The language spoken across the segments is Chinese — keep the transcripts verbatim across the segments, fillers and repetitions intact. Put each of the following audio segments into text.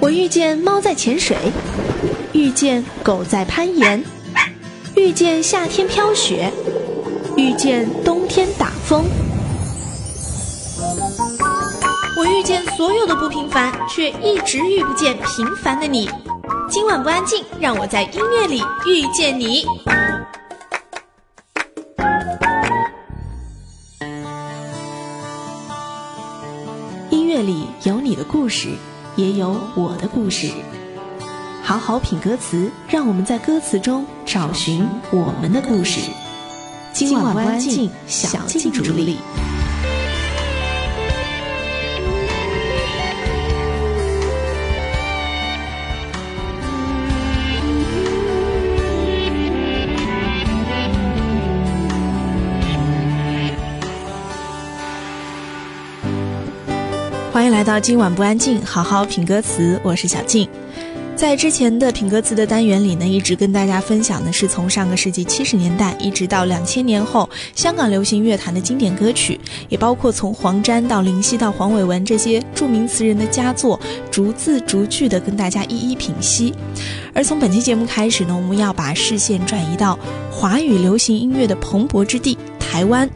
我遇见猫在潜水，遇见狗在攀岩，遇见夏天飘雪，遇见冬天打风。我遇见所有的不平凡，却一直遇不见平凡的你。今晚不安静，让我在音乐里遇见你。音乐里有你的故事，也有我的故事。好好品歌词，让我们在歌词中找寻我们的故事。今晚不安静，小静主理。欢迎来到今晚不安静，好好品歌词，我是小静。在之前的品歌词的单元里呢，一直跟大家分享的是从上个世纪七十年代一直到两千年后香港流行乐坛的经典歌曲，也包括从黄沾到林夕到黄伟文这些著名词人的佳作，逐字逐句的跟大家一一品析。而从本期节目开始呢，我们要把视线转移到华语流行音乐的蓬勃之地台湾。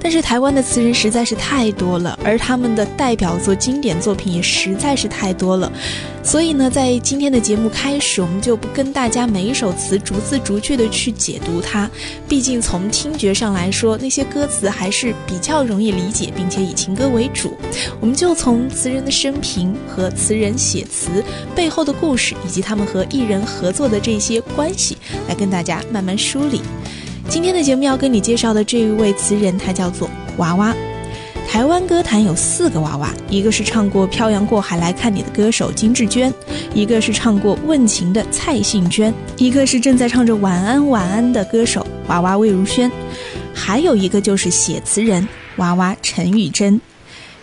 但是台湾的词人实在是太多了，而他们的代表作经典作品也实在是太多了，所以呢在今天的节目开始，我们就不跟大家每一首词逐字逐句的去解读它，毕竟从听觉上来说那些歌词还是比较容易理解，并且以情歌为主。我们就从词人的生平和词人写词背后的故事，以及他们和艺人合作的这些关系来跟大家慢慢梳理。今天的节目要跟你介绍的这一位词人，他叫做娃娃。台湾歌坛有四个娃娃，一个是唱过《漂洋过海来看你》的歌手金志娟，一个是唱过《问情》的蔡幸娟，一个是正在唱着《晚安晚安》的歌手娃娃魏如萱，还有一个就是写词人娃娃陈玉珍。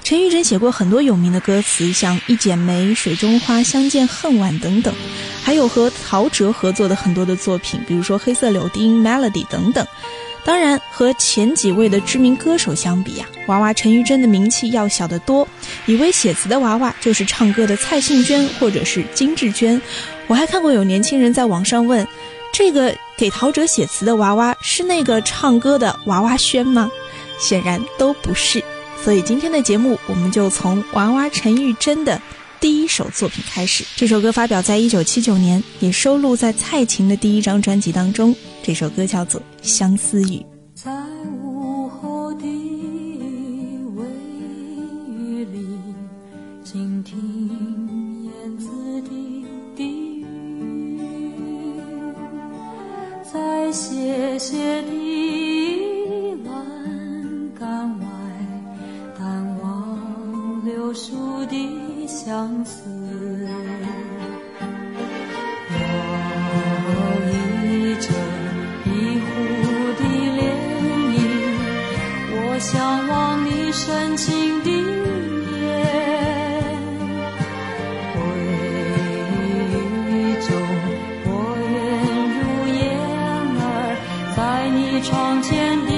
陈玉珍写过很多有名的歌词，像《一剪梅》《水中花》《相见恨晚》等等，还有和陶喆合作的很多的作品，比如说《黑色柳丁》《Melody》等等。当然和前几位的知名歌手相比啊，娃娃陈玉珍的名气要小得多。以为写词的娃娃就是唱歌的蔡幸娟或者是金志娟。我还看过有年轻人在网上问，这个给陶喆写词的娃娃是那个唱歌的娃娃轩吗？显然都不是。所以今天的节目我们就从娃娃陈玉珍的第一首作品开始。这首歌发表在一九七九年，也收录在蔡琴的第一张专辑当中。这首歌叫做《相思雨》。在午后的微雨里，静听燕子的低语，在斜斜的栏杆外，淡忘柳树的相思，有一阵一湖的涟漪，我向往你深情的眼，回忆中我愿如燕儿，在你窗前的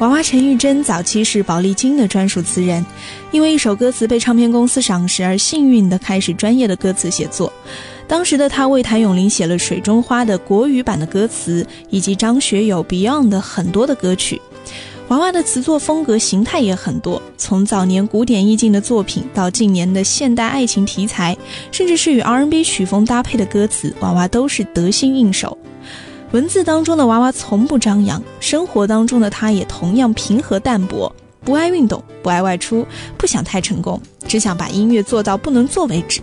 娃娃陈玉珍早期是宝丽金的专属词人，因为一首歌词被唱片公司赏识而幸运地开始专业的歌词写作。当时的她为谭咏麟写了《水中花》的国语版的歌词，以及张学友 Beyond 的很多的歌曲。娃娃的词作风格形态也很多，从早年古典意境的作品到近年的现代爱情题材，甚至是与 R and B 曲风搭配的歌词，娃娃都是得心应手。文字当中的娃娃从不张扬，生活当中的她也同样平和淡泊，不爱运动，不爱外出，不想太成功，只想把音乐做到不能做为止。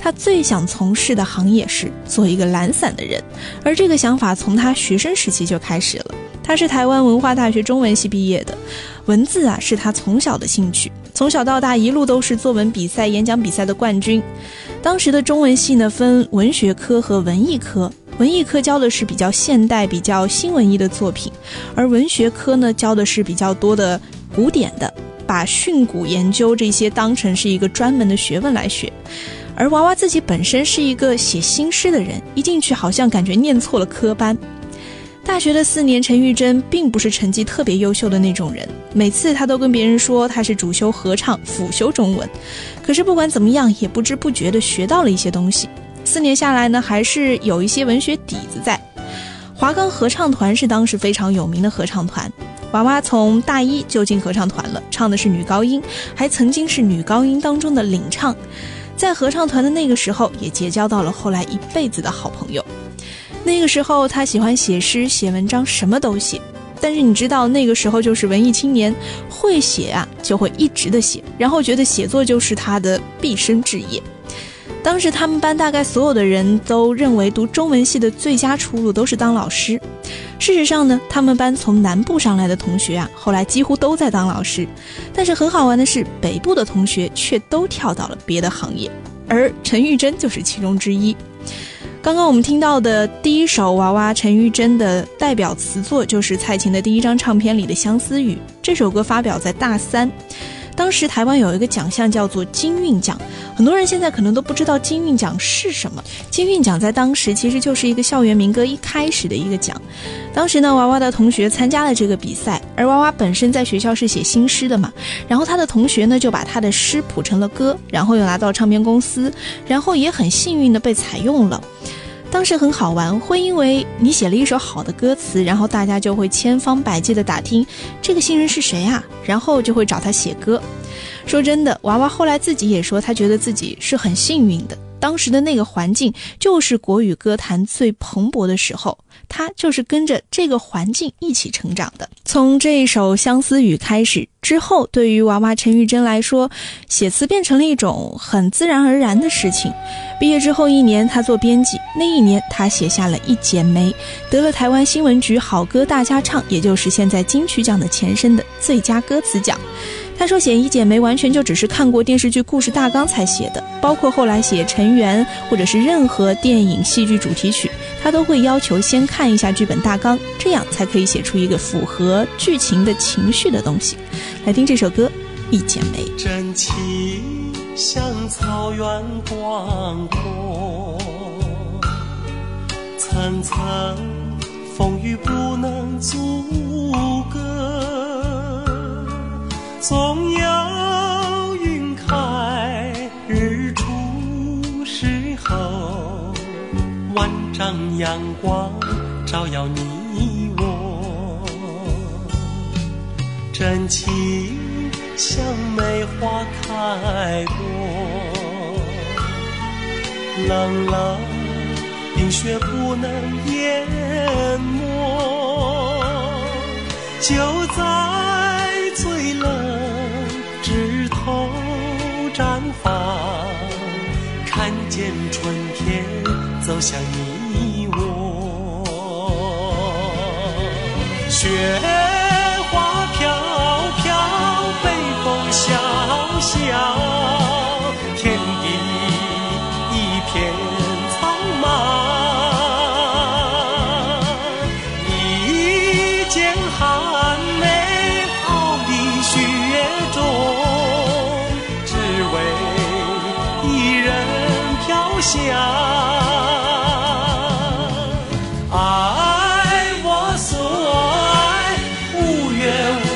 她最想从事的行业是做一个懒散的人，而这个想法从她学生时期就开始了。她是台湾文化大学中文系毕业的，文字啊是她从小的兴趣，从小到大一路都是作文比赛、演讲比赛的冠军。当时的中文系呢分文学科和文艺科，文艺科教的是比较现代、比较新文艺的作品，而文学科呢教的是比较多的古典的，把训诂研究这些当成是一个专门的学问来学。而娃娃自己本身是一个写新诗的人，一进去好像感觉念错了科班。大学的四年，陈玉珍并不是成绩特别优秀的那种人，每次她都跟别人说她是主修合唱，辅修中文。可是不管怎么样，也不知不觉地学到了一些东西。四年下来呢，还是有一些文学底子在。华冈合唱团是当时非常有名的合唱团，娃娃从大一就进合唱团了，唱的是女高音，还曾经是女高音当中的领唱。在合唱团的那个时候，也结交到了后来一辈子的好朋友。那个时候她喜欢写诗、写文章，什么都写。但是你知道，那个时候就是文艺青年，会写啊就会一直的写，然后觉得写作就是她的毕生志业。当时他们班大概所有的人都认为读中文系的最佳出路都是当老师，事实上呢，他们班从南部上来的同学啊，后来几乎都在当老师，但是很好玩的是，北部的同学却都跳到了别的行业，而陈玉珍就是其中之一。刚刚我们听到的第一首娃娃陈玉珍的代表词作就是蔡琴的第一张唱片里的《相思雨》，这首歌发表在大三。当时台湾有一个奖项叫做金韵奖，很多人现在可能都不知道金韵奖是什么。金韵奖在当时其实就是一个校园民歌一开始的一个奖。当时呢，娃娃的同学参加了这个比赛，而娃娃本身在学校是写新诗的嘛，然后他的同学呢就把他的诗谱成了歌，然后又拿到唱片公司，然后也很幸运的被采用了。当时很好玩，会因为你写了一首好的歌词，然后大家就会千方百计地打听这个新人是谁啊，然后就会找他写歌。说真的，娃娃后来自己也说，她觉得自己是很幸运的，当时的那个环境就是国语歌坛最蓬勃的时候，她就是跟着这个环境一起成长的。从这一首《相思雨》开始之后，对于娃娃陈玉珍来说，写词变成了一种很自然而然的事情。毕业之后一年，她做编辑，那一年她写下了《一剪梅》，得了台湾新闻局好歌大家唱，也就是现在金曲奖的前身的最佳歌词奖。她说写《一剪梅》完全就只是看过电视剧故事大纲才写的，包括后来写陈圆或者是任何电影戏剧主题曲，她都会要求先看一下剧本大纲，这样才可以写出一个符合剧情的情绪的东西。来听这首歌《一剪梅》。真情像草原广阔，层层风雨不能阻隔，总有云开日出时候，万丈阳光照耀你我。真情像梅花开过，冷冷冰雪不能淹没，就在最冷枝头绽放，看见春天走向你我。雪花飘飘，北风萧萧，天地一片苍茫，一剪寒梅雪中，只为一人飘香。爱我所爱，无怨无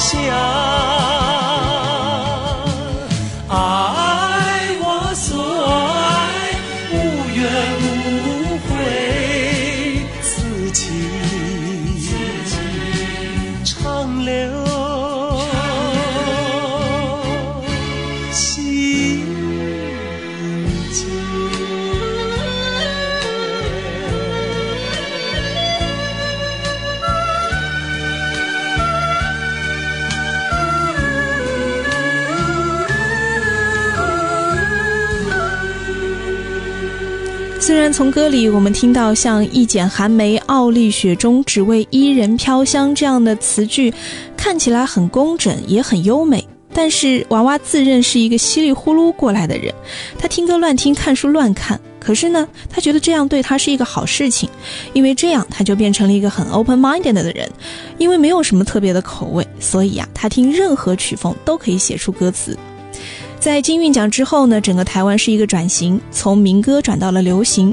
想，爱我所爱，无怨无悔，自己长留。 虽然从歌里我们听到像“一剪寒梅傲立雪中，只为伊人飘香”这样的词句，看起来很工整，也很优美。但是娃娃自认是一个稀里呼噜过来的人，他听歌乱听，看书乱看。可是呢，他觉得这样对他是一个好事情，因为这样他就变成了一个很 open-minded 的人。因为没有什么特别的口味，所以啊，他听任何曲风都可以写出歌词。 在金韵奖之后呢，整个台湾是一个转型，从民歌转到了流行。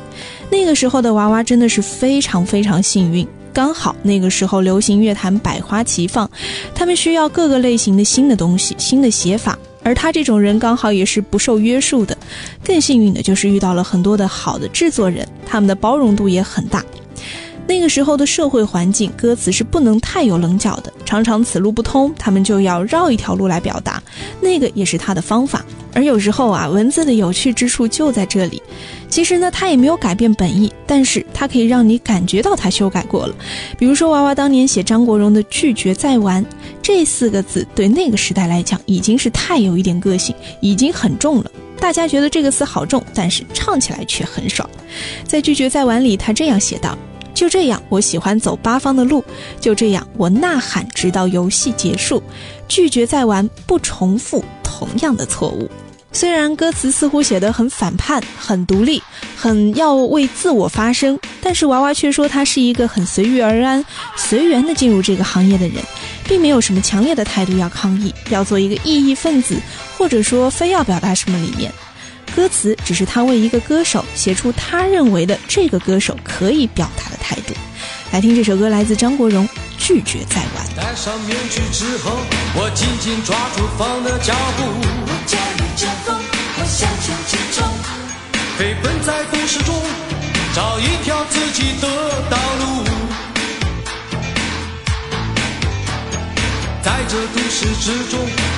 那个时候的娃娃真的是非常非常幸运，刚好那个时候流行乐坛百花齐放，他们需要各个类型的新的东西、新的写法。而他这种人刚好也是不受约束的，更幸运的就是遇到了很多的好的制作人，他们的包容度也很大。 那个时候的社会环境，歌词是不能太有棱角的，常常此路不通，他们就要绕一条路来表达，那个也是他的方法。而有时候啊，文字的有趣之处就在这里。其实呢，他也没有改变本意，但是他可以让你感觉到他修改过了。比如说，娃娃当年写张国荣的《拒绝再玩》这四个字，对那个时代来讲，已经是太有一点个性，已经很重了。 大家觉得这个词好重，但是唱起来却很爽。在《拒绝再玩》里，他这样写道：“就这样，我喜欢走八方的路；就这样，我呐喊，直到游戏结束。拒绝再玩，不重复同样的错误。”虽然歌词似乎写得很反叛、很独立、很要为自我发声，但是娃娃却说他是一个很随遇而安、随缘地进入这个行业的人，并没有什么强烈的态度要抗议，要做一个异议分子。 或者说，非要表达什么理念，歌词只是他为一个歌手写出他认为的这个歌手可以表达的态度。来听这首歌，来自张国荣，《拒绝再玩》。戴上面具之后，我紧紧抓住风的脚步，我驾驭着风，我向前直冲，飞奔在都市中，找一条自己的道路。在这都市之中。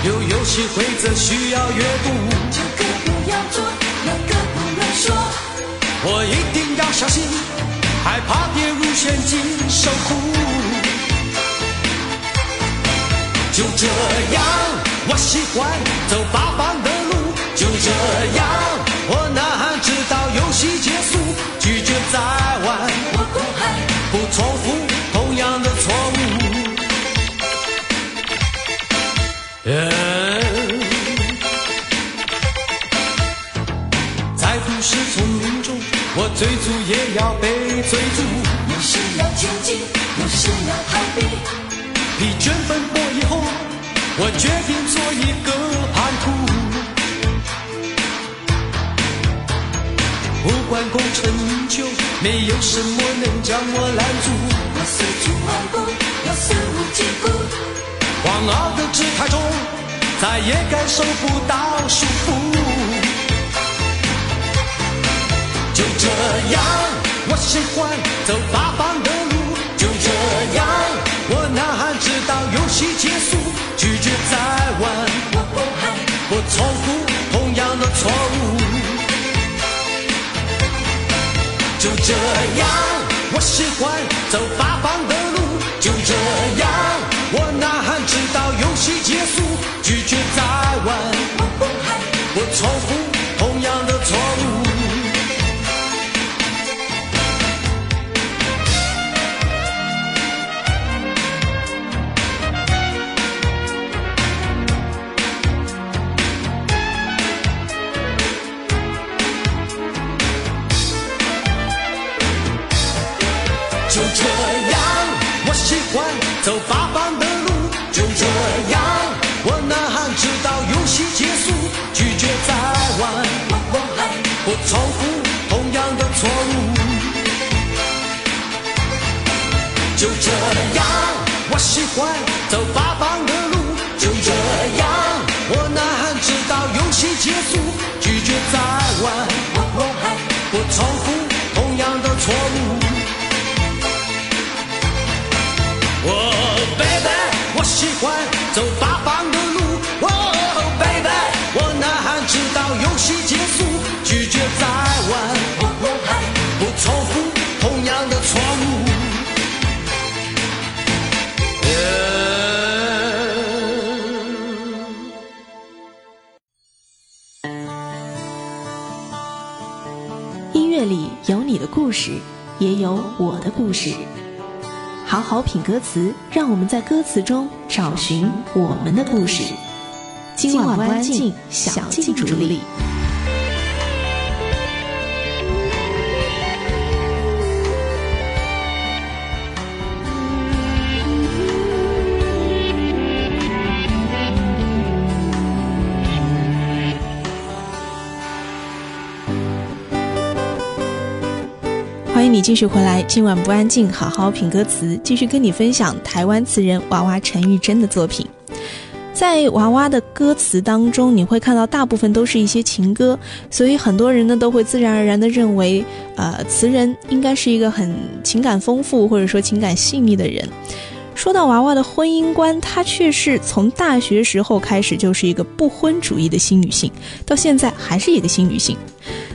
有游戏规则需要阅读，这个不要做，那个不能说，我一定要小心，害怕跌入陷阱受苦。就这样，我喜欢走八方的路，就这样，我呐喊直到游戏结束，拒绝再玩，我公开，不重复同样的错误。 Yeah, 在都市丛林中，我追逐也要被追逐。有时要前进，有时要逃避。疲倦奔波以后，我决定做一个叛徒。不管功成名就，没有什么能将我拦住。我四处漫步，要肆无忌顾。 狂傲的姿态中，再也感受不到束缚。就这样，我喜欢走八方的路。就这样，我呐喊直到游戏结束，拒绝再玩。我重复同样的错误。就这样，我喜欢走八方的路。就这样。 我呐喊，直到游戏结束，拒绝再玩。我重复同样的错误。就这样，我喜欢走八方。 我重复同样的错误，就这样，我喜欢走八方的路。重复同样的错误。哦 baby， 我喜欢走大方的路。哦 baby， 我呐喊直到游戏结束，拒绝再玩，不重复同样的错误。里有你的故事，也有我的故事。好好品歌词，让我们在歌词中找寻我们的故事。今晚不安静，小静主理。欢迎你继续回来，今晚不安静，好好品歌词，继续跟你分享台湾词人娃娃陈玉珍的作品。在娃娃的歌词当中，你会看到大部分都是一些情歌，所以很多人呢都会自然而然地认为，呃，词人应该是一个很情感丰富或者说情感细腻的人。说到娃娃的婚姻观，她却是从大学时候开始就是一个不婚主义的新女性，到现在还是一个新女性。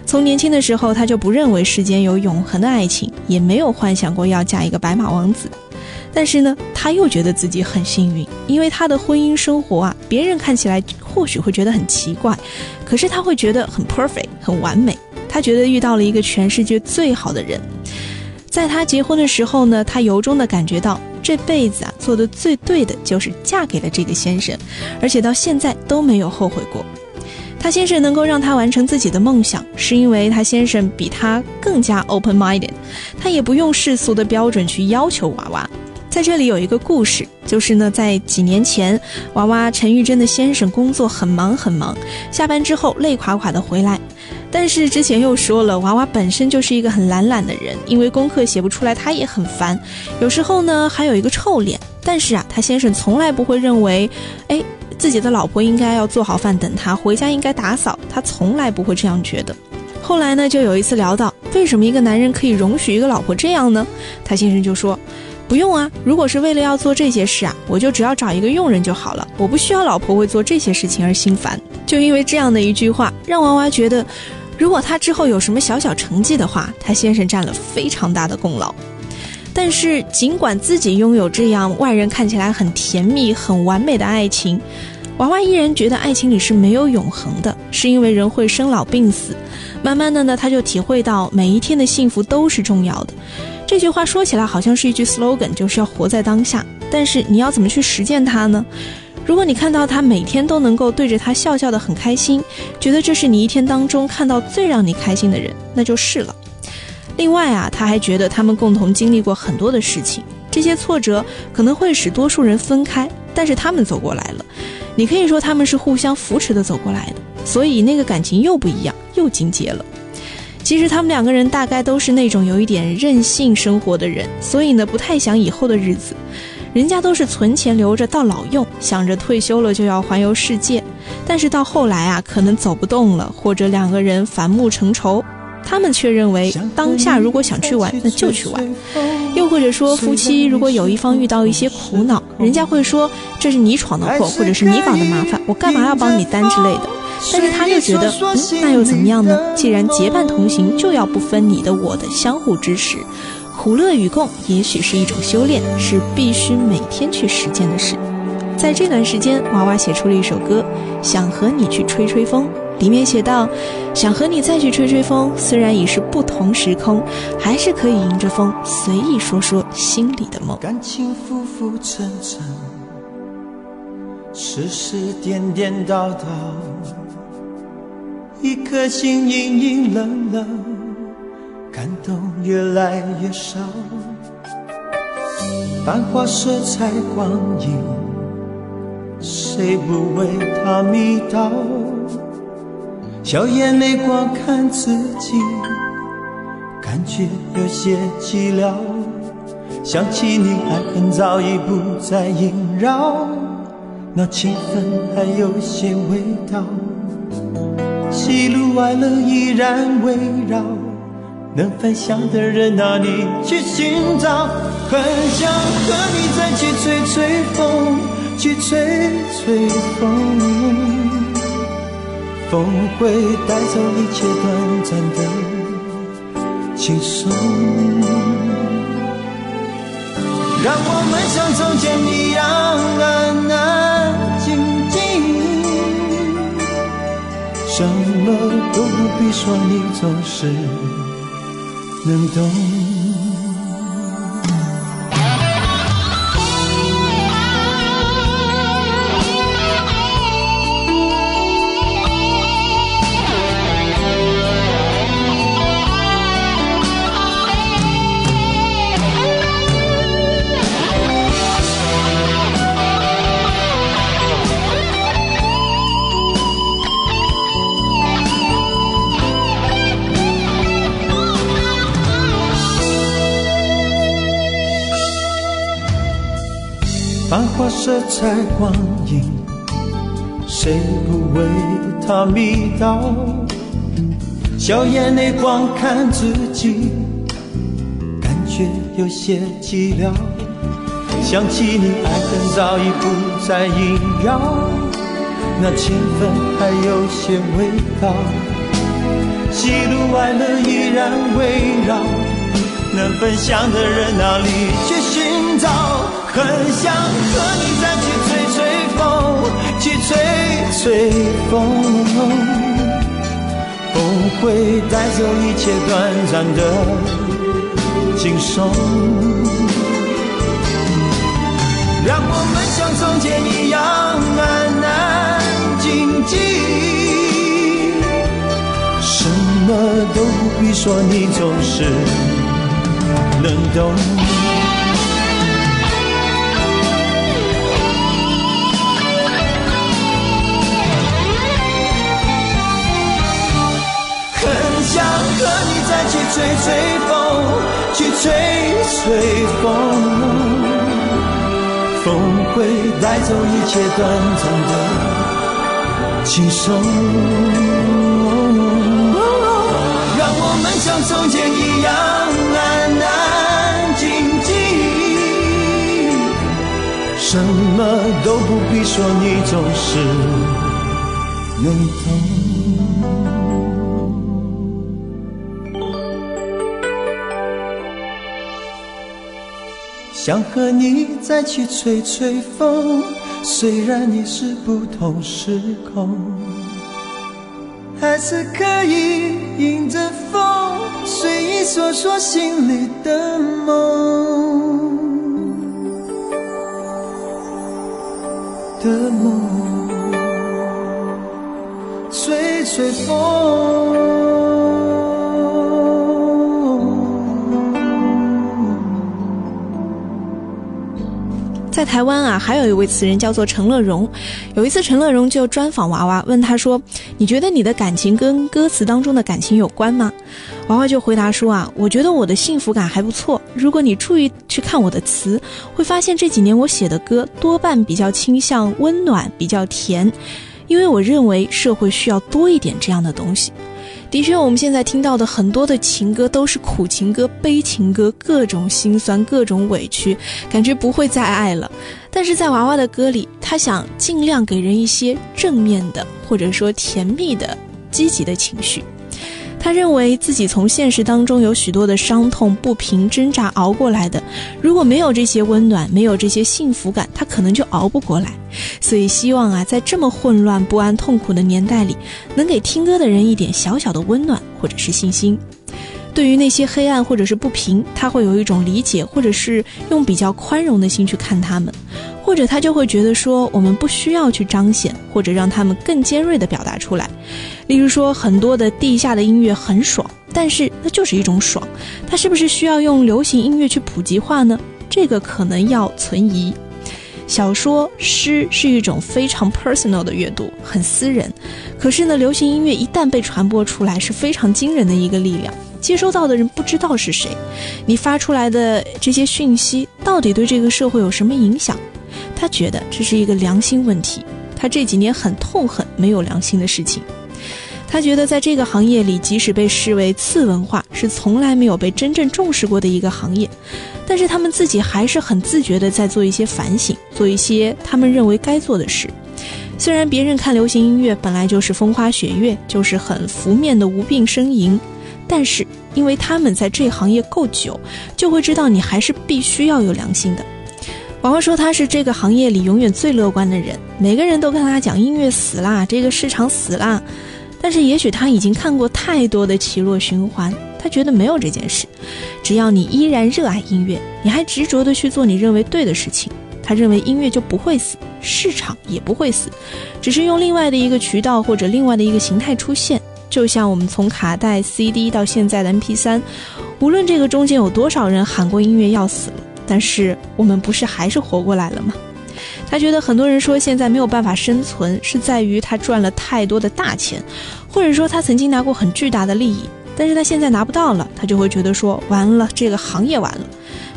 从年轻的时候，她就不认为世间有永恒的爱情，也没有幻想过要嫁一个白马王子。但是呢，她又觉得自己很幸运，因为她的婚姻生活啊，别人看起来或许会觉得很奇怪，可是她会觉得很 perfect， 很完美。她觉得遇到了一个全世界最好的人。在她结婚的时候呢，她由衷地感觉到这辈子啊做的最对的就是嫁给了这个先生，而且到现在都没有后悔过。她先生能够让她完成自己的梦想，是因为她先生比她更加 open-minded， 她也不用世俗的标准去要求娃娃。在这里有一个故事，就是呢，在几年前，娃娃陈玉珍的先生工作很忙很忙，下班之后累垮垮的回来。但是之前又说了，娃娃本身就是一个很懒懒的人，因为功课写不出来，她也很烦。有时候呢，还有一个臭脸。但是啊，她先生从来不会认为，哎，自己的老婆应该要做好饭等她，回家应该打扫，她从来不会这样觉得。后来呢，就有一次聊到，为什么一个男人可以容许一个老婆这样呢？她先生就说，不用啊，如果是为了要做这些事啊，我就只要找一个佣人就好了，我不需要老婆为做这些事情而心烦。就因为这样的一句话，让娃娃觉得，如果她之后有什么小小成绩的话，她先生占了非常大的功劳。但是尽管自己拥有这样外人看起来很甜蜜很完美的爱情，娃娃依然觉得爱情里是没有永恒的，是因为人会生老病死。慢慢的呢，她就体会到每一天的幸福都是重要的。这句话说起来好像是一句 slogan， 就是要活在当下，但是你要怎么去实践它呢？如果你看到他每天都能够对着他笑笑的很开心，觉得这是你一天当中看到最让你开心的人，那就是了。另外啊，他还觉得他们共同经历过很多的事情，这些挫折可能会使多数人分开，但是他们走过来了，你可以说他们是互相扶持的走过来的，所以那个感情又不一样，又精结了。其实他们两个人大概都是那种有一点任性生活的人，所以呢不太想以后的日子。人家都是存钱留着到老用，想着退休了就要环游世界，但是到后来啊，可能走不动了，或者两个人反目成仇。他们却认为当下如果想去玩那就去玩，又或者说夫妻如果有一方遇到一些苦恼，人家会说这是你闯的祸，或者是你搞的麻烦，我干嘛要帮你担之类的。但是他就觉得，嗯，那又怎么样呢？既然结伴同行，就要不分你的我的，相互支持，苦乐与共，也许是一种修炼，是必须每天去实践的事。在这段时间，娃娃写出了一首歌，想和你去吹吹风，里面写道，想和你再去吹吹风，虽然已是不同时空，还是可以迎着风随意说说心里的梦。感情浮浮沉沉，时时颠颠倒倒，一颗心隐隐冷冷，感动越来越少，繁华色彩光影，谁不为它迷倒，笑眼泪光看自己，感觉有些寂寥，想起你爱恨早已不再萦绕，那情分还有些味道，喜怒哀乐依然围绕，能分享的人啊，你去寻找。很想和你再去吹吹风，去吹吹风。风会带走一切短暂的轻松，让我们像从前一样安安静静。什么都不必说，你总是。 能懂。繁华色彩光影，谁不为它迷倒？笑眼泪光看自己，感觉有些寂寥。想起你爱恨早已不再萦绕，那情分还有些味道。喜怒哀乐依然围绕，能分享的人哪里去寻找？ 很想和你再去吹吹风，去吹吹风。风会带走一切短暂的轻松，让我们像从前一样安安静静。什么都不必说，你总是能懂。 想和你再去吹吹风，去吹吹风，风会带走一切短暂的轻松，让我们像从前一样安安静静，什么都不必说，你总是能懂。 想和你再去吹吹风，虽然你是不同时空，还是可以迎着风，随意说说心里的梦的梦，吹吹风。 在台湾啊，还有一位词人叫做陈乐融。有一次，陈乐融就专访娃娃，问他说：“你觉得你的感情跟歌词当中的感情有关吗？”娃娃就回答说：“啊，我觉得我的幸福感还不错。如果你注意去看我的词，会发现这几年我写的歌多半比较倾向温暖，比较甜，因为我认为社会需要多一点这样的东西。” 的确，我们现在听到的很多的情歌都是苦情歌、悲情歌，各种心酸，各种委屈，感觉不会再爱了。但是在娃娃的歌里，他想尽量给人一些正面的，或者说甜蜜的、积极的情绪。他认为自己从现实当中有许多的伤痛、不平、挣扎熬过来的，如果没有这些温暖，没有这些幸福感，他可能就熬不过来。 所以，希望啊，在这么混乱、不安、痛苦的年代里，能给听歌的人一点小小的温暖或者是信心。对于那些黑暗或者是不平，他会有一种理解，或者是用比较宽容的心去看他们，或者他就会觉得说，我们不需要去彰显，或者让他们更尖锐地表达出来。例如说，很多的地下的音乐很爽，但是那就是一种爽，它是不是需要用流行音乐去普及化呢？这个可能要存疑。 小说、诗是一种非常 personal 的阅读，很私人。可是呢，流行音乐一旦被传播出来，是非常惊人的一个力量。接收到的人不知道是谁，你发出来的这些讯息到底对这个社会有什么影响？他觉得这是一个良心问题，他这几年很痛恨没有良心的事情。他觉得在这个行业里，即使被视为次文化，是从来没有被真正重视过的一个行业，但是他们自己还是很自觉地在做一些反省，做一些他们认为该做的事。虽然别人看流行音乐本来就是风花雪月，就是很浮面的无病呻吟，但是因为他们在这行业够久，就会知道你还是必须要有良心的。王王说他是这个行业里永远最乐观的人，每个人都跟他讲音乐死啦，这个市场死啦，但是也许他已经看过太多的起落循环，他觉得没有这件事，只要你依然热爱音乐，你还执着地去做你认为对的事情，他认为音乐就不会死，市场也不会死，只是用另外的一个渠道或者另外的一个形态出现。就像我们从卡带 C D 到现在的 M P 三， 无论这个中间有多少人喊过音乐要死了，但是我们不是还是活过来了吗？他觉得很多人说现在没有办法生存，是在于他赚了太多的大钱，或者说他曾经拿过很巨大的利益，但是他现在拿不到了，他就会觉得说完了，这个行业完了。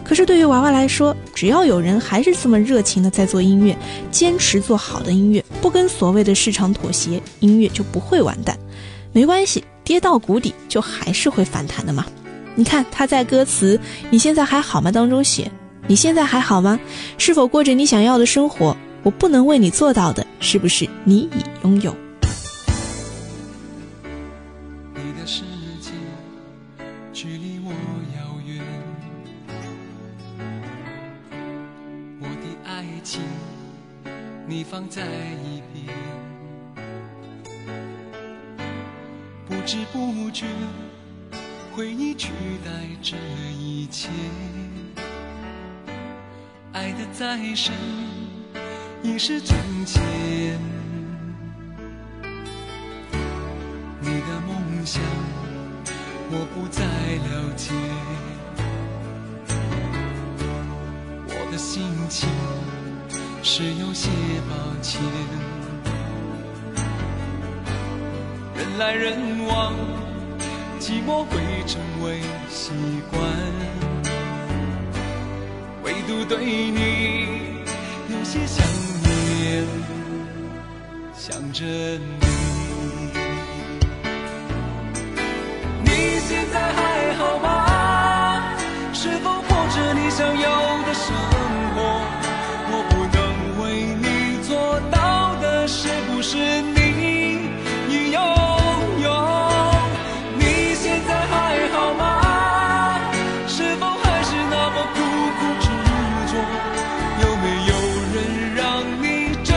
可是对于娃娃来说，只要有人还是这么热情的在做音乐，坚持做好的音乐，不跟所谓的市场妥协，音乐就不会完蛋。没关系，跌到谷底就还是会反弹的嘛。你看他在歌词你现在还好吗当中写，你现在还好吗？是否过着你想要的生活？我不能为你做到的，是不是你已拥有？你的世界距离我遥远，我的爱情你放在一边，不知不觉回忆取代这一切，爱的再深已是真切，你的梦想我不再了解，我的心情是有些抱歉，人来人往，寂寞会成为习惯，唯独对你有些想念，想着你。你现在还好吗？是否过着你想有的生活？我不能为你做到的，是不是你已有？有没有人让你真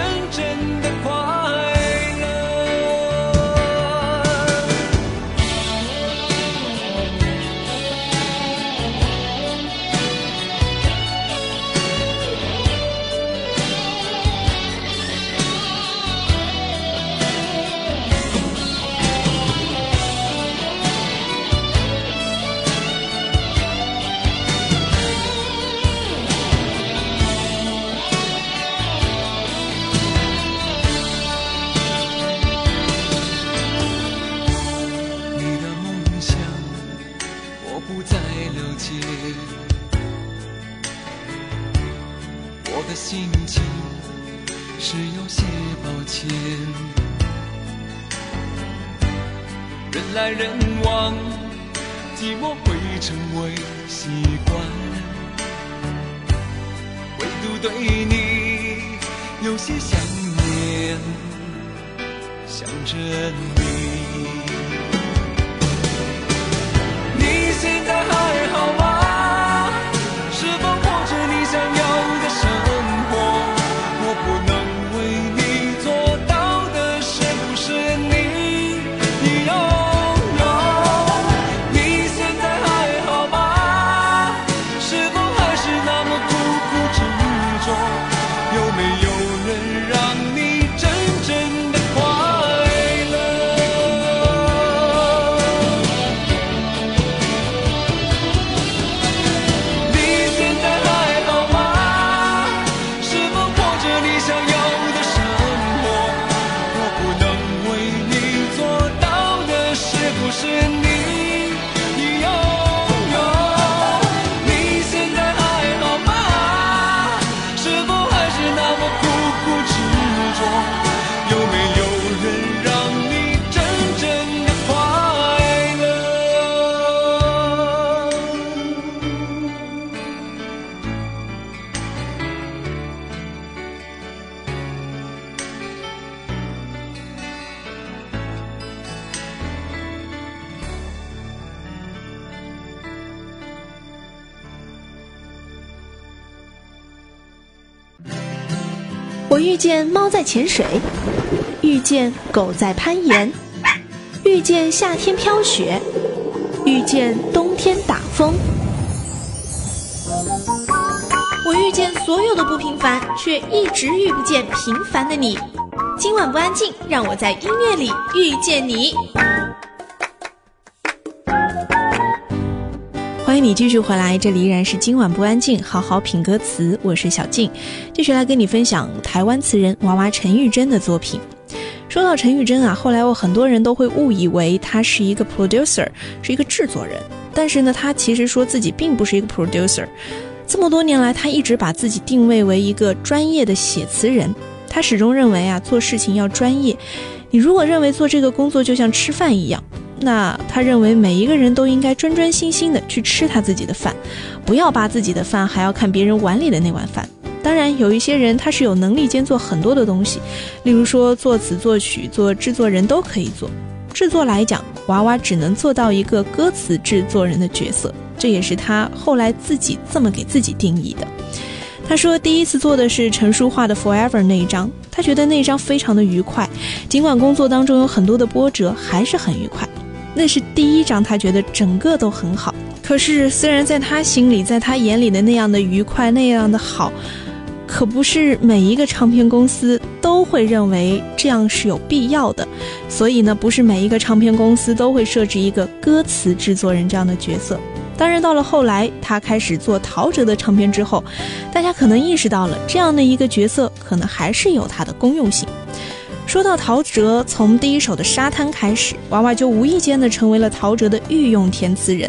正的快乐？我遇见猫在潜水，遇见狗在攀岩，遇见夏天飘雪，遇见冬天打风。我遇见所有的不平凡，却一直遇不见平凡的你。今晚不安静，让我在音乐里遇见你。欢迎你继续回来，这里依然是今晚不安静，好好品歌词，我是小静，继续来跟你分享台湾词人娃娃陈玉珍的作品。说到陈玉珍啊，后来我很多人都会误以为她是一个 producer， 是一个制作人，但是呢，她其实说自己并不是一个 producer。 这么多年来，她一直把自己定位为一个专业的写词人。她始终认为啊，做事情要专业，你如果认为做这个工作就像吃饭一样，那他认为每一个人都应该专专心心的去吃他自己的饭，不要把自己的饭还要看别人碗里的那碗饭。当然有一些人他是有能力兼做很多的东西，例如说作词作曲做制作人都可以做。制作来讲，娃娃只能做到一个歌词制作人的角色，这也是他后来自己这么给自己定义的。他说第一次做的是陈淑桦的 Forever 那一张，他觉得那一张非常的愉快，尽管工作当中有很多的波折，还是很愉快。那是第一张，他觉得整个都很好。可是虽然在他心里，在他眼里的那样的愉快，那样的好，可不是每一个唱片公司都会认为这样是有必要的。所以呢，不是每一个唱片公司都会设置一个歌词制作人这样的角色。当然到了后来，他开始做陶喆的唱片之后，大家可能意识到了这样的一个角色可能还是有它的公用性。说到陶喆，从第一首的《沙滩》开始，娃娃就无意间的成为了陶喆的御用填词人。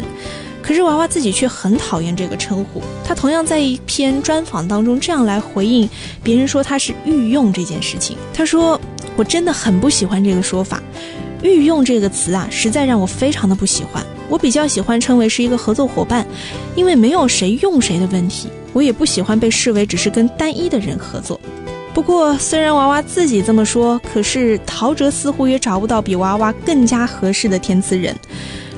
可是娃娃自己却很讨厌这个称呼，他同样在一篇专访当中这样来回应别人说他是御用这件事情。他说，我真的很不喜欢这个说法，御用这个词啊，实在让我非常的不喜欢。我比较喜欢称为是一个合作伙伴，因为没有谁用谁的问题。我也不喜欢被视为只是跟单一的人合作。不过虽然娃娃自己这么说，可是陶喆似乎也找不到比娃娃更加合适的填词人。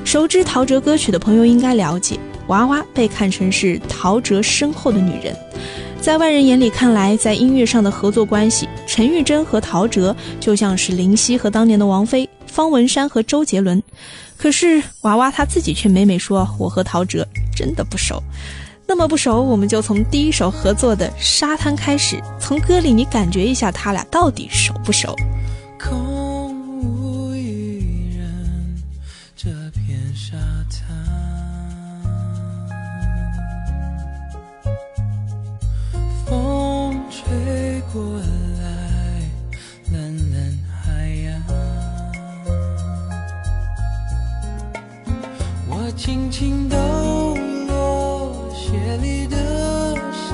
熟知陶喆歌曲的朋友应该了解，娃娃被看成是陶喆身后的女人。在外人眼里看来，在音乐上的合作关系，陈玉珍和陶喆就像是林夕和当年的王菲，方文山和周杰伦。可是娃娃她自己却每每说，我和陶喆真的不熟。那么不熟，我们就从第一首合作的《沙滩》开始，从歌里你感觉一下他俩到底熟不熟。空无一人这片沙滩，风吹过来蓝蓝海洋，我轻轻地雪里的沙，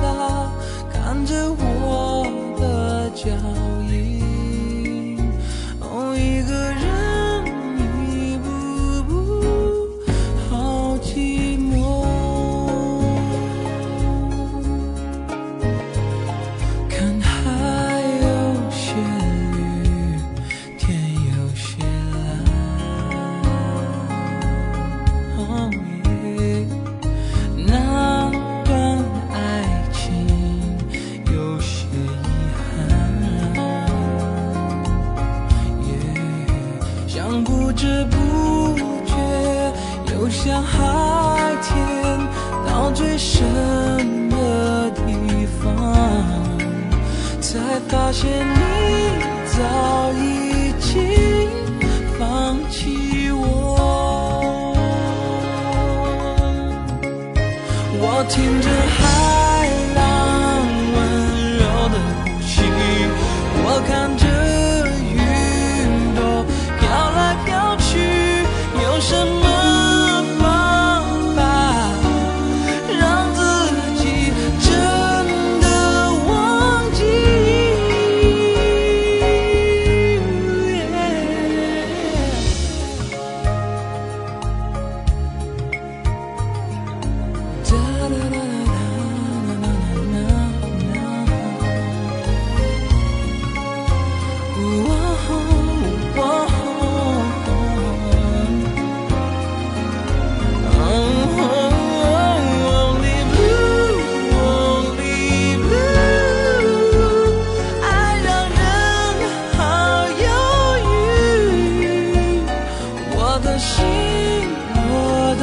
看着我的脚印，哦，一个人一步步，好寂寞。看海有些绿，天有些蓝，哦耶，那不知不觉游向海天，到最深的地方，才发现你早已经放弃我。我听着海浪温柔的呼吸，我看着什么方法让自己真的忘记？哒哒哒哒。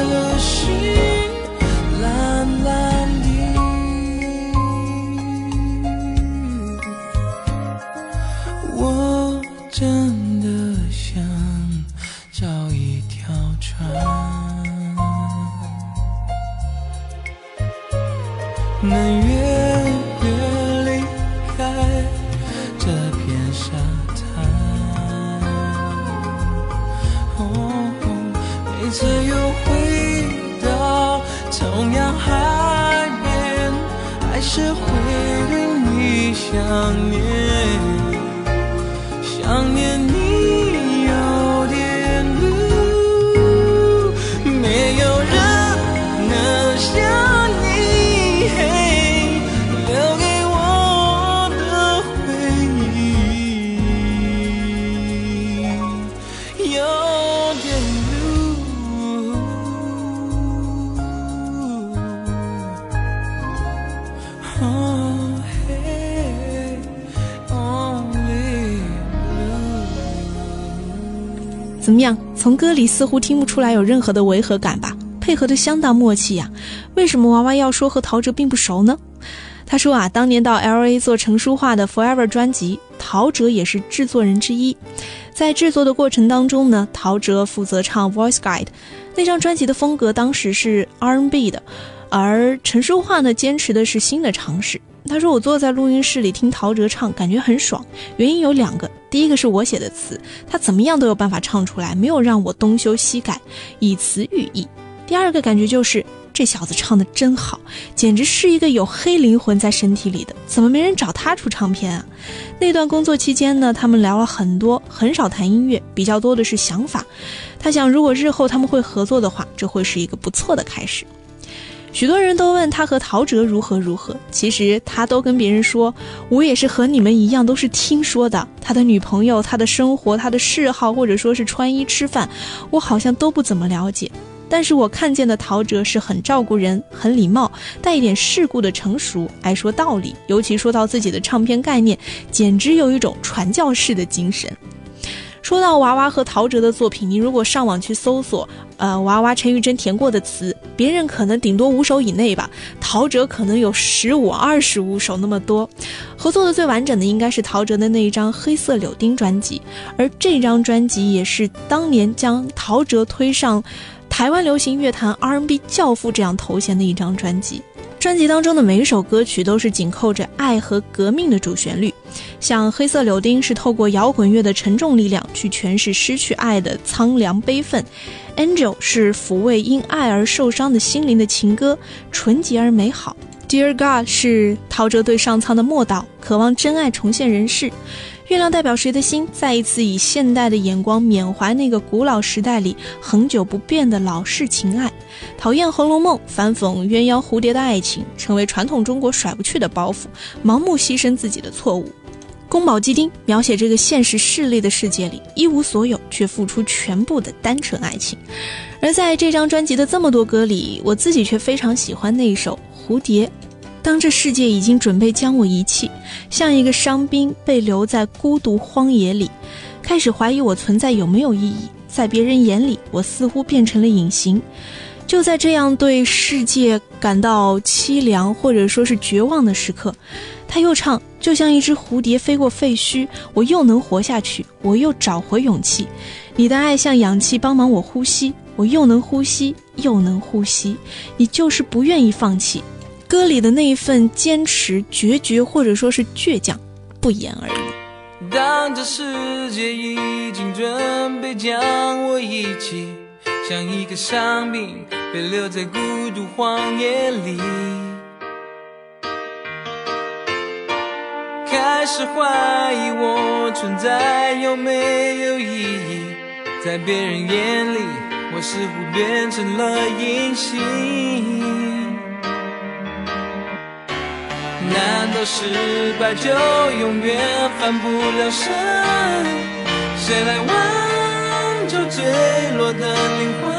的心蓝蓝的，我真的想找一条船，能远远离开这片沙滩。哦，每次又回到同样海边，还是会对你想念，想念你有点路，没有人能像你留给我的回忆，有点。怎么样，从歌里似乎听不出来有任何的违和感吧，配合得相当默契呀、啊、为什么娃娃要说和陶喆并不熟呢？他说啊，当年到 L A 做成书化的 Forever 专辑，陶喆也是制作人之一。在制作的过程当中呢，陶喆负责唱 Voice Guide， 那张专辑的风格当时是 R and B 的，而陈淑桦呢，坚持的是新的尝试。他说，我坐在录音室里听陶喆唱，感觉很爽，原因有两个，第一个是我写的词，他怎么样都有办法唱出来，没有让我东修西改，以词喻意。第二个感觉就是这小子唱得真好，简直是一个有黑灵魂在身体里的，怎么没人找他出唱片啊？那段工作期间呢，他们聊了很多，很少谈音乐，比较多的是想法。他想，如果日后他们会合作的话，这会是一个不错的开始。许多人都问他和陶喆如何如何，其实他都跟别人说，我也是和你们一样，都是听说的。他的女朋友，他的生活，他的嗜好，或者说是穿衣吃饭，我好像都不怎么了解。但是我看见的陶喆是很照顾人，很礼貌，带一点世故的成熟，爱说道理，尤其说到自己的唱片概念，简直有一种传教士的精神。说到娃娃和陶喆的作品，你如果上网去搜索呃，娃娃陈玉珍填过的词，别人可能顶多五首以内吧，陶喆可能有十五二十五首那么多。合作的最完整的应该是陶喆的那一张黑色柳丁专辑，而这张专辑也是当年将陶喆推上台湾流行乐坛 R and B 教父这样头衔的一张专辑。专辑当中的每一首歌曲都是紧扣着爱和革命的主旋律，像黑色柳丁是透过摇滚乐的沉重力量去诠释失去爱的苍凉悲愤， Angel 是抚慰因爱而受伤的心灵的情歌，纯洁而美好， Dear God 是陶喆对上苍的默祷，渴望真爱重现人世，月亮代表谁的心再一次以现代的眼光缅怀那个古老时代里恒久不变的老式情爱，讨厌红楼梦反讽鸳鸯蝴蝶的爱情成为传统中国甩不去的包袱，盲目牺牲自己的错误，宫保鸡丁描写这个现实势力的世界里一无所有却付出全部的单纯爱情。而在这张专辑的这么多歌里，我自己却非常喜欢那一首蝴蝶，当这世界已经准备将我遗弃，像一个伤兵被留在孤独荒野里，开始怀疑我存在有没有意义，在别人眼里我似乎变成了隐形。就在这样对世界感到凄凉或者说是绝望的时刻，他又唱，就像一只蝴蝶飞过废墟，我又能活下去，我又找回勇气，你的爱像氧气帮忙我呼吸，我又能呼吸又能呼吸，你就是不愿意放弃。歌里的那一份坚持、决绝，或者说是倔强，不言而喻。当这世界已经准备将我遗弃，像一个伤兵被留在孤独荒野里，开始怀疑我存在有没有意义，在别人眼里，我似乎变成了隐形。难道失败就永远翻不了身？谁来挽救坠落的灵魂？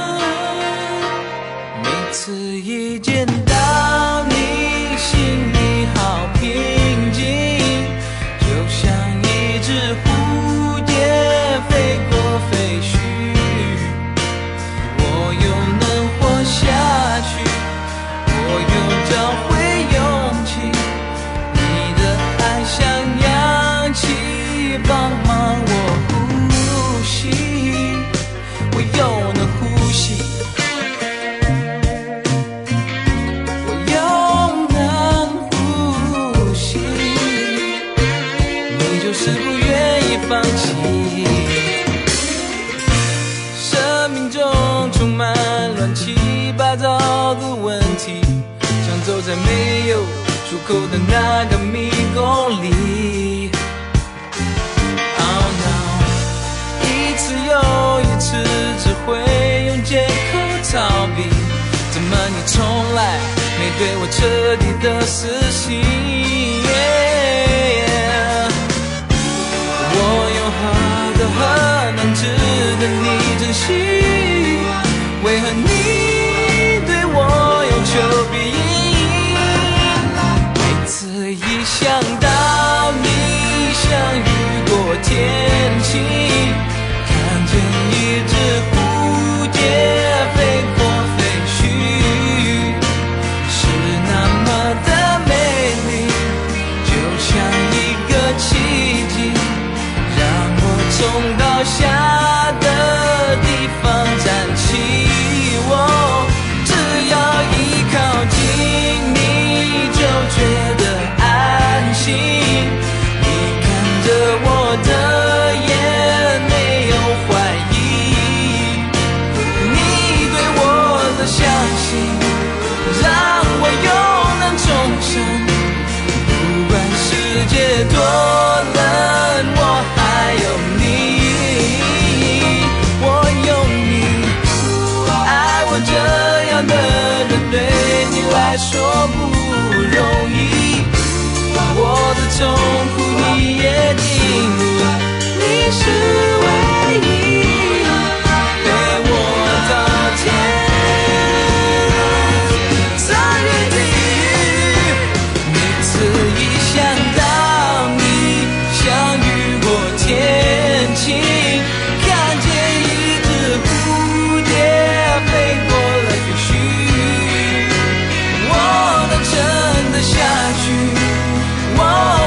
每次一见到你，心里好平静，就像一只蝴蝶飞过废墟，我又能活。到的问题，想走在没有出口的那个迷宫里。懊恼，一次又一次，只会用借口逃避。怎么你从来没对我彻底的死心？ Yeah, yeah, 我有何德何能值得你珍惜？为何你对我有求必应？每次一想到你像雨过天晴，看见一只蝴蝶飞过废墟，是那么的美丽，就像一个奇迹，让我从倒下的地方站起。 觉得安心，你看着我的眼没有怀疑，你对我的相信让我永难重生。不管世界多冷，我还有你，我有你。爱我这样的人，对你来说不。 容易，我的痛苦你也经历，你是唯一陪我到天上与地狱。每次一想到你，像雨过天晴，看见一只蝴蝶飞过了废墟，我能承。 下去，我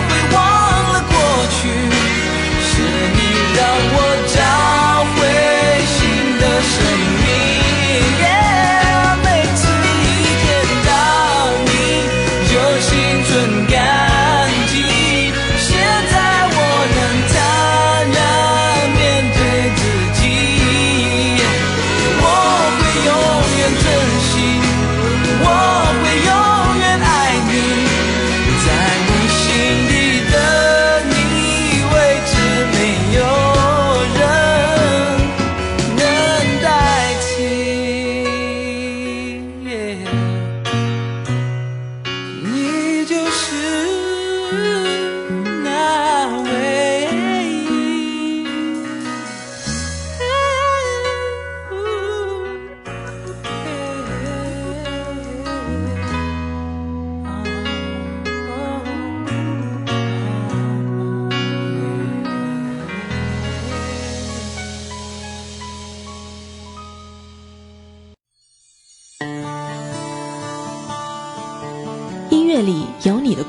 会忘了过去。是你让我找回新的生命。Yeah, 每次一见到你，就心存感激。现在我能坦然面对自己，我会永远珍惜，我会永。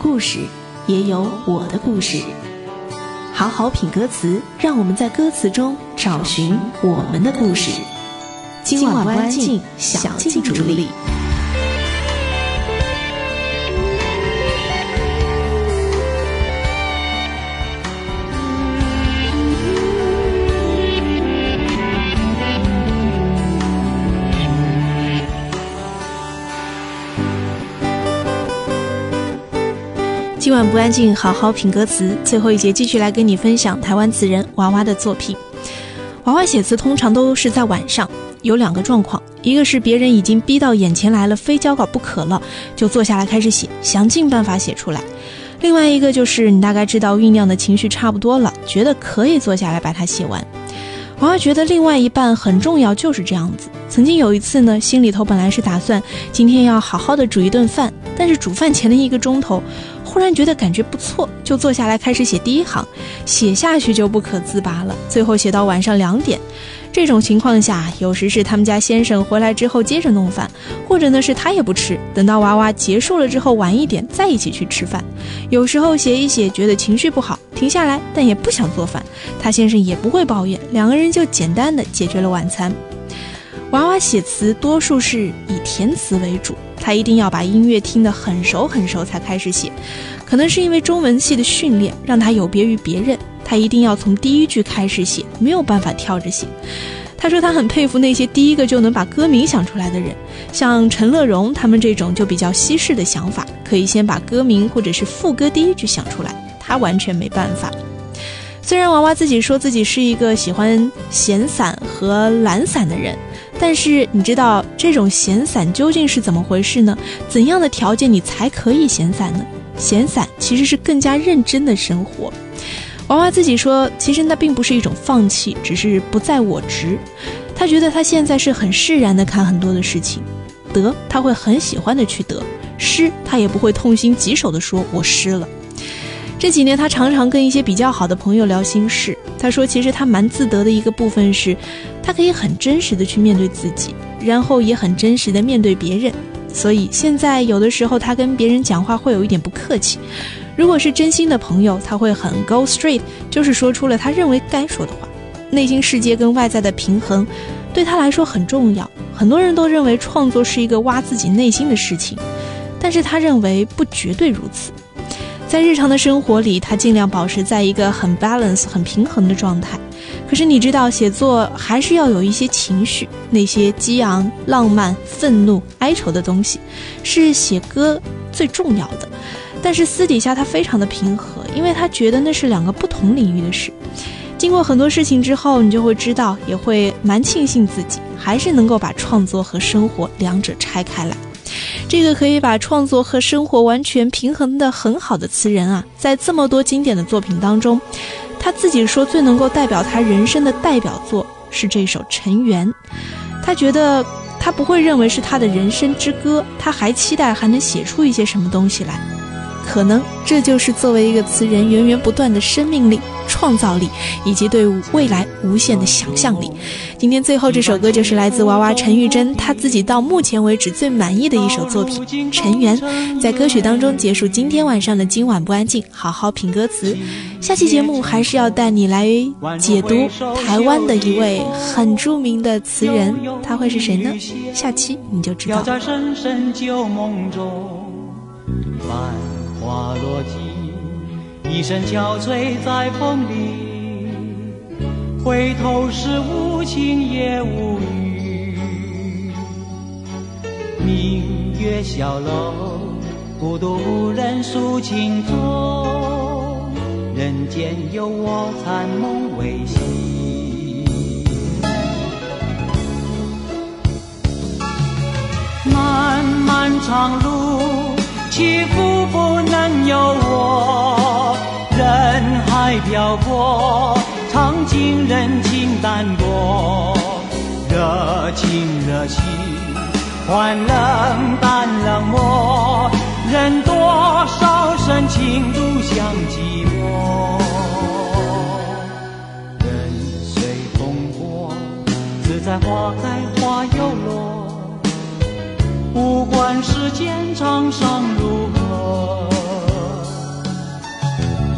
故事也有我的故事，好好品歌词，让我们在歌词中找寻我们的故事。今晚不安静，小静主理。今晚不安静，好好品歌词。最后一节继续来跟你分享台湾词人娃娃的作品。娃娃写词通常都是在晚上，有两个状况：一个是别人已经逼到眼前来了，非交稿不可了，就坐下来开始写，想尽办法写出来；另外一个就是你大概知道酝酿的情绪差不多了，觉得可以坐下来把它写完。娃娃觉得另外一半很重要，就是这样子。曾经有一次呢，心里头本来是打算今天要好好的煮一顿饭，但是煮饭前的一个钟头。 忽然觉得感觉不错，就坐下来开始写第一行，写下去就不可自拔了，最后写到晚上两点。这种情况下，有时是他们家先生回来之后接着弄饭，或者呢是他也不吃，等到娃娃结束了之后晚一点再一起去吃饭。有时候写一写，觉得情绪不好，停下来，但也不想做饭，他先生也不会抱怨，两个人就简单的解决了晚餐。娃娃写词多数是以填词为主。 他一定要把音乐听得很熟很熟才开始写，可能是因为中文系的训练让他有别于别人，他一定要从第一句开始写，没有办法跳着写。他说他很佩服那些第一个就能把歌名想出来的人，像陈乐融他们这种就比较西式的想法，可以先把歌名或者是副歌第一句想出来，他完全没办法。虽然娃娃自己说自己是一个喜欢闲散和懒散的人，但是你知道这种闲散究竟是怎么回事呢？怎样的条件你才可以闲散呢？闲散其实是更加认真的生活。娃娃自己说，其实那并不是一种放弃，只是不在我执。他觉得他现在是很释然地看很多的事情，得他会很喜欢地去得，失他也不会痛心疾首地说我失了。这几年他常常跟一些比较好的朋友聊心事，他说其实他蛮自得的一个部分是他可以很真实地去面对自己，然后也很真实地面对别人。所以现在有的时候他跟别人讲话会有一点不客气，如果是真心的朋友，他会很 go straight， 就是说出了他认为该说的话。内心世界跟外在的平衡对他来说很重要，很多人都认为创作是一个挖自己内心的事情，但是他认为不绝对如此。在日常的生活里，他尽量保持在一个很 balance 很平衡的状态。可是你知道写作还是要有一些情绪，那些激昂、浪漫、愤怒、哀愁的东西是写歌最重要的，但是私底下他非常的平和，因为他觉得那是两个不同领域的事。经过很多事情之后，你就会知道，也会蛮庆幸自己还是能够把创作和生活两者拆开来。这个可以把创作和生活完全平衡得很好的词人啊，在这么多经典的作品当中，他自己说最能够代表他人生的代表作是这首《尘缘》。他觉得他不会认为是他的人生之歌，他还期待还能写出一些什么东西来。可能这就是作为一个词人源源不断的生命力、创造力以及对未来无限的想象力。今天最后这首歌就是来自娃娃陈玉珍她自己到目前为止最满意的一首作品《尘缘》，在歌曲当中结束今天晚上的今晚不安静，好好品歌词。下期节目还是要带你来解读台湾的一位很著名的词人，他会是谁呢？下期你就知道了。花落尽，一身憔悴在风里，回头是无晴也无雨。明月小楼，孤独无人诉情衷，人间有我残梦未醒。漫漫长路，起伏不能由我，人海漂泊，尝尽人情淡薄，热情热心换冷淡冷漠，任多少深情独向寂寞。人随风波，自在花开花又落，不管世间沧桑如何，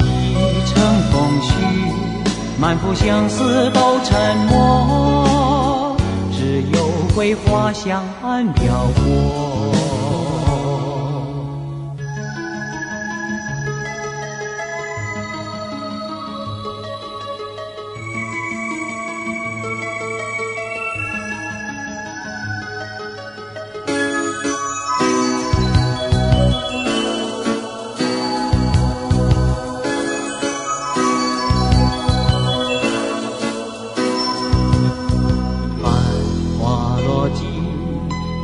一程风絮，满腹相思都沉默，只有桂花香岸飘过。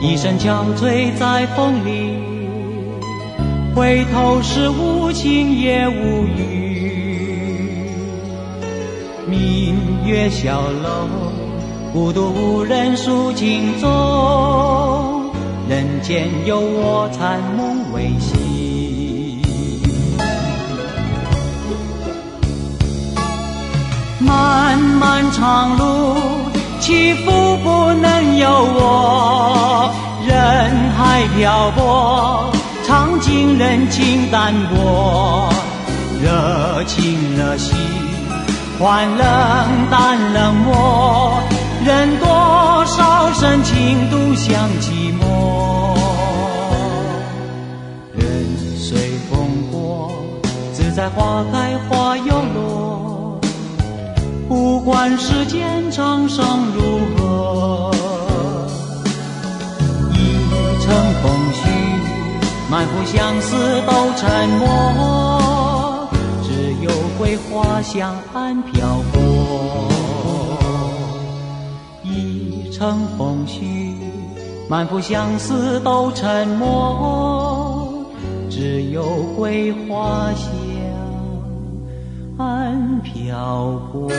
一身憔悴在风里，回头是无晴也无雨。明月小楼，孤独无人诉情衷，人间有我残梦未醒。漫漫长路，起伏不能由我，人海漂泊，尝尽人情淡薄，热情热心换冷淡冷漠，任多少深情独向寂寞。人随风过，自在花开花又落，不管时间长生如何，一程空虚，满腹相思都沉默，只有桂花香岸飘过。一程空虚，满腹相思都沉默，只有桂花香岸飘过。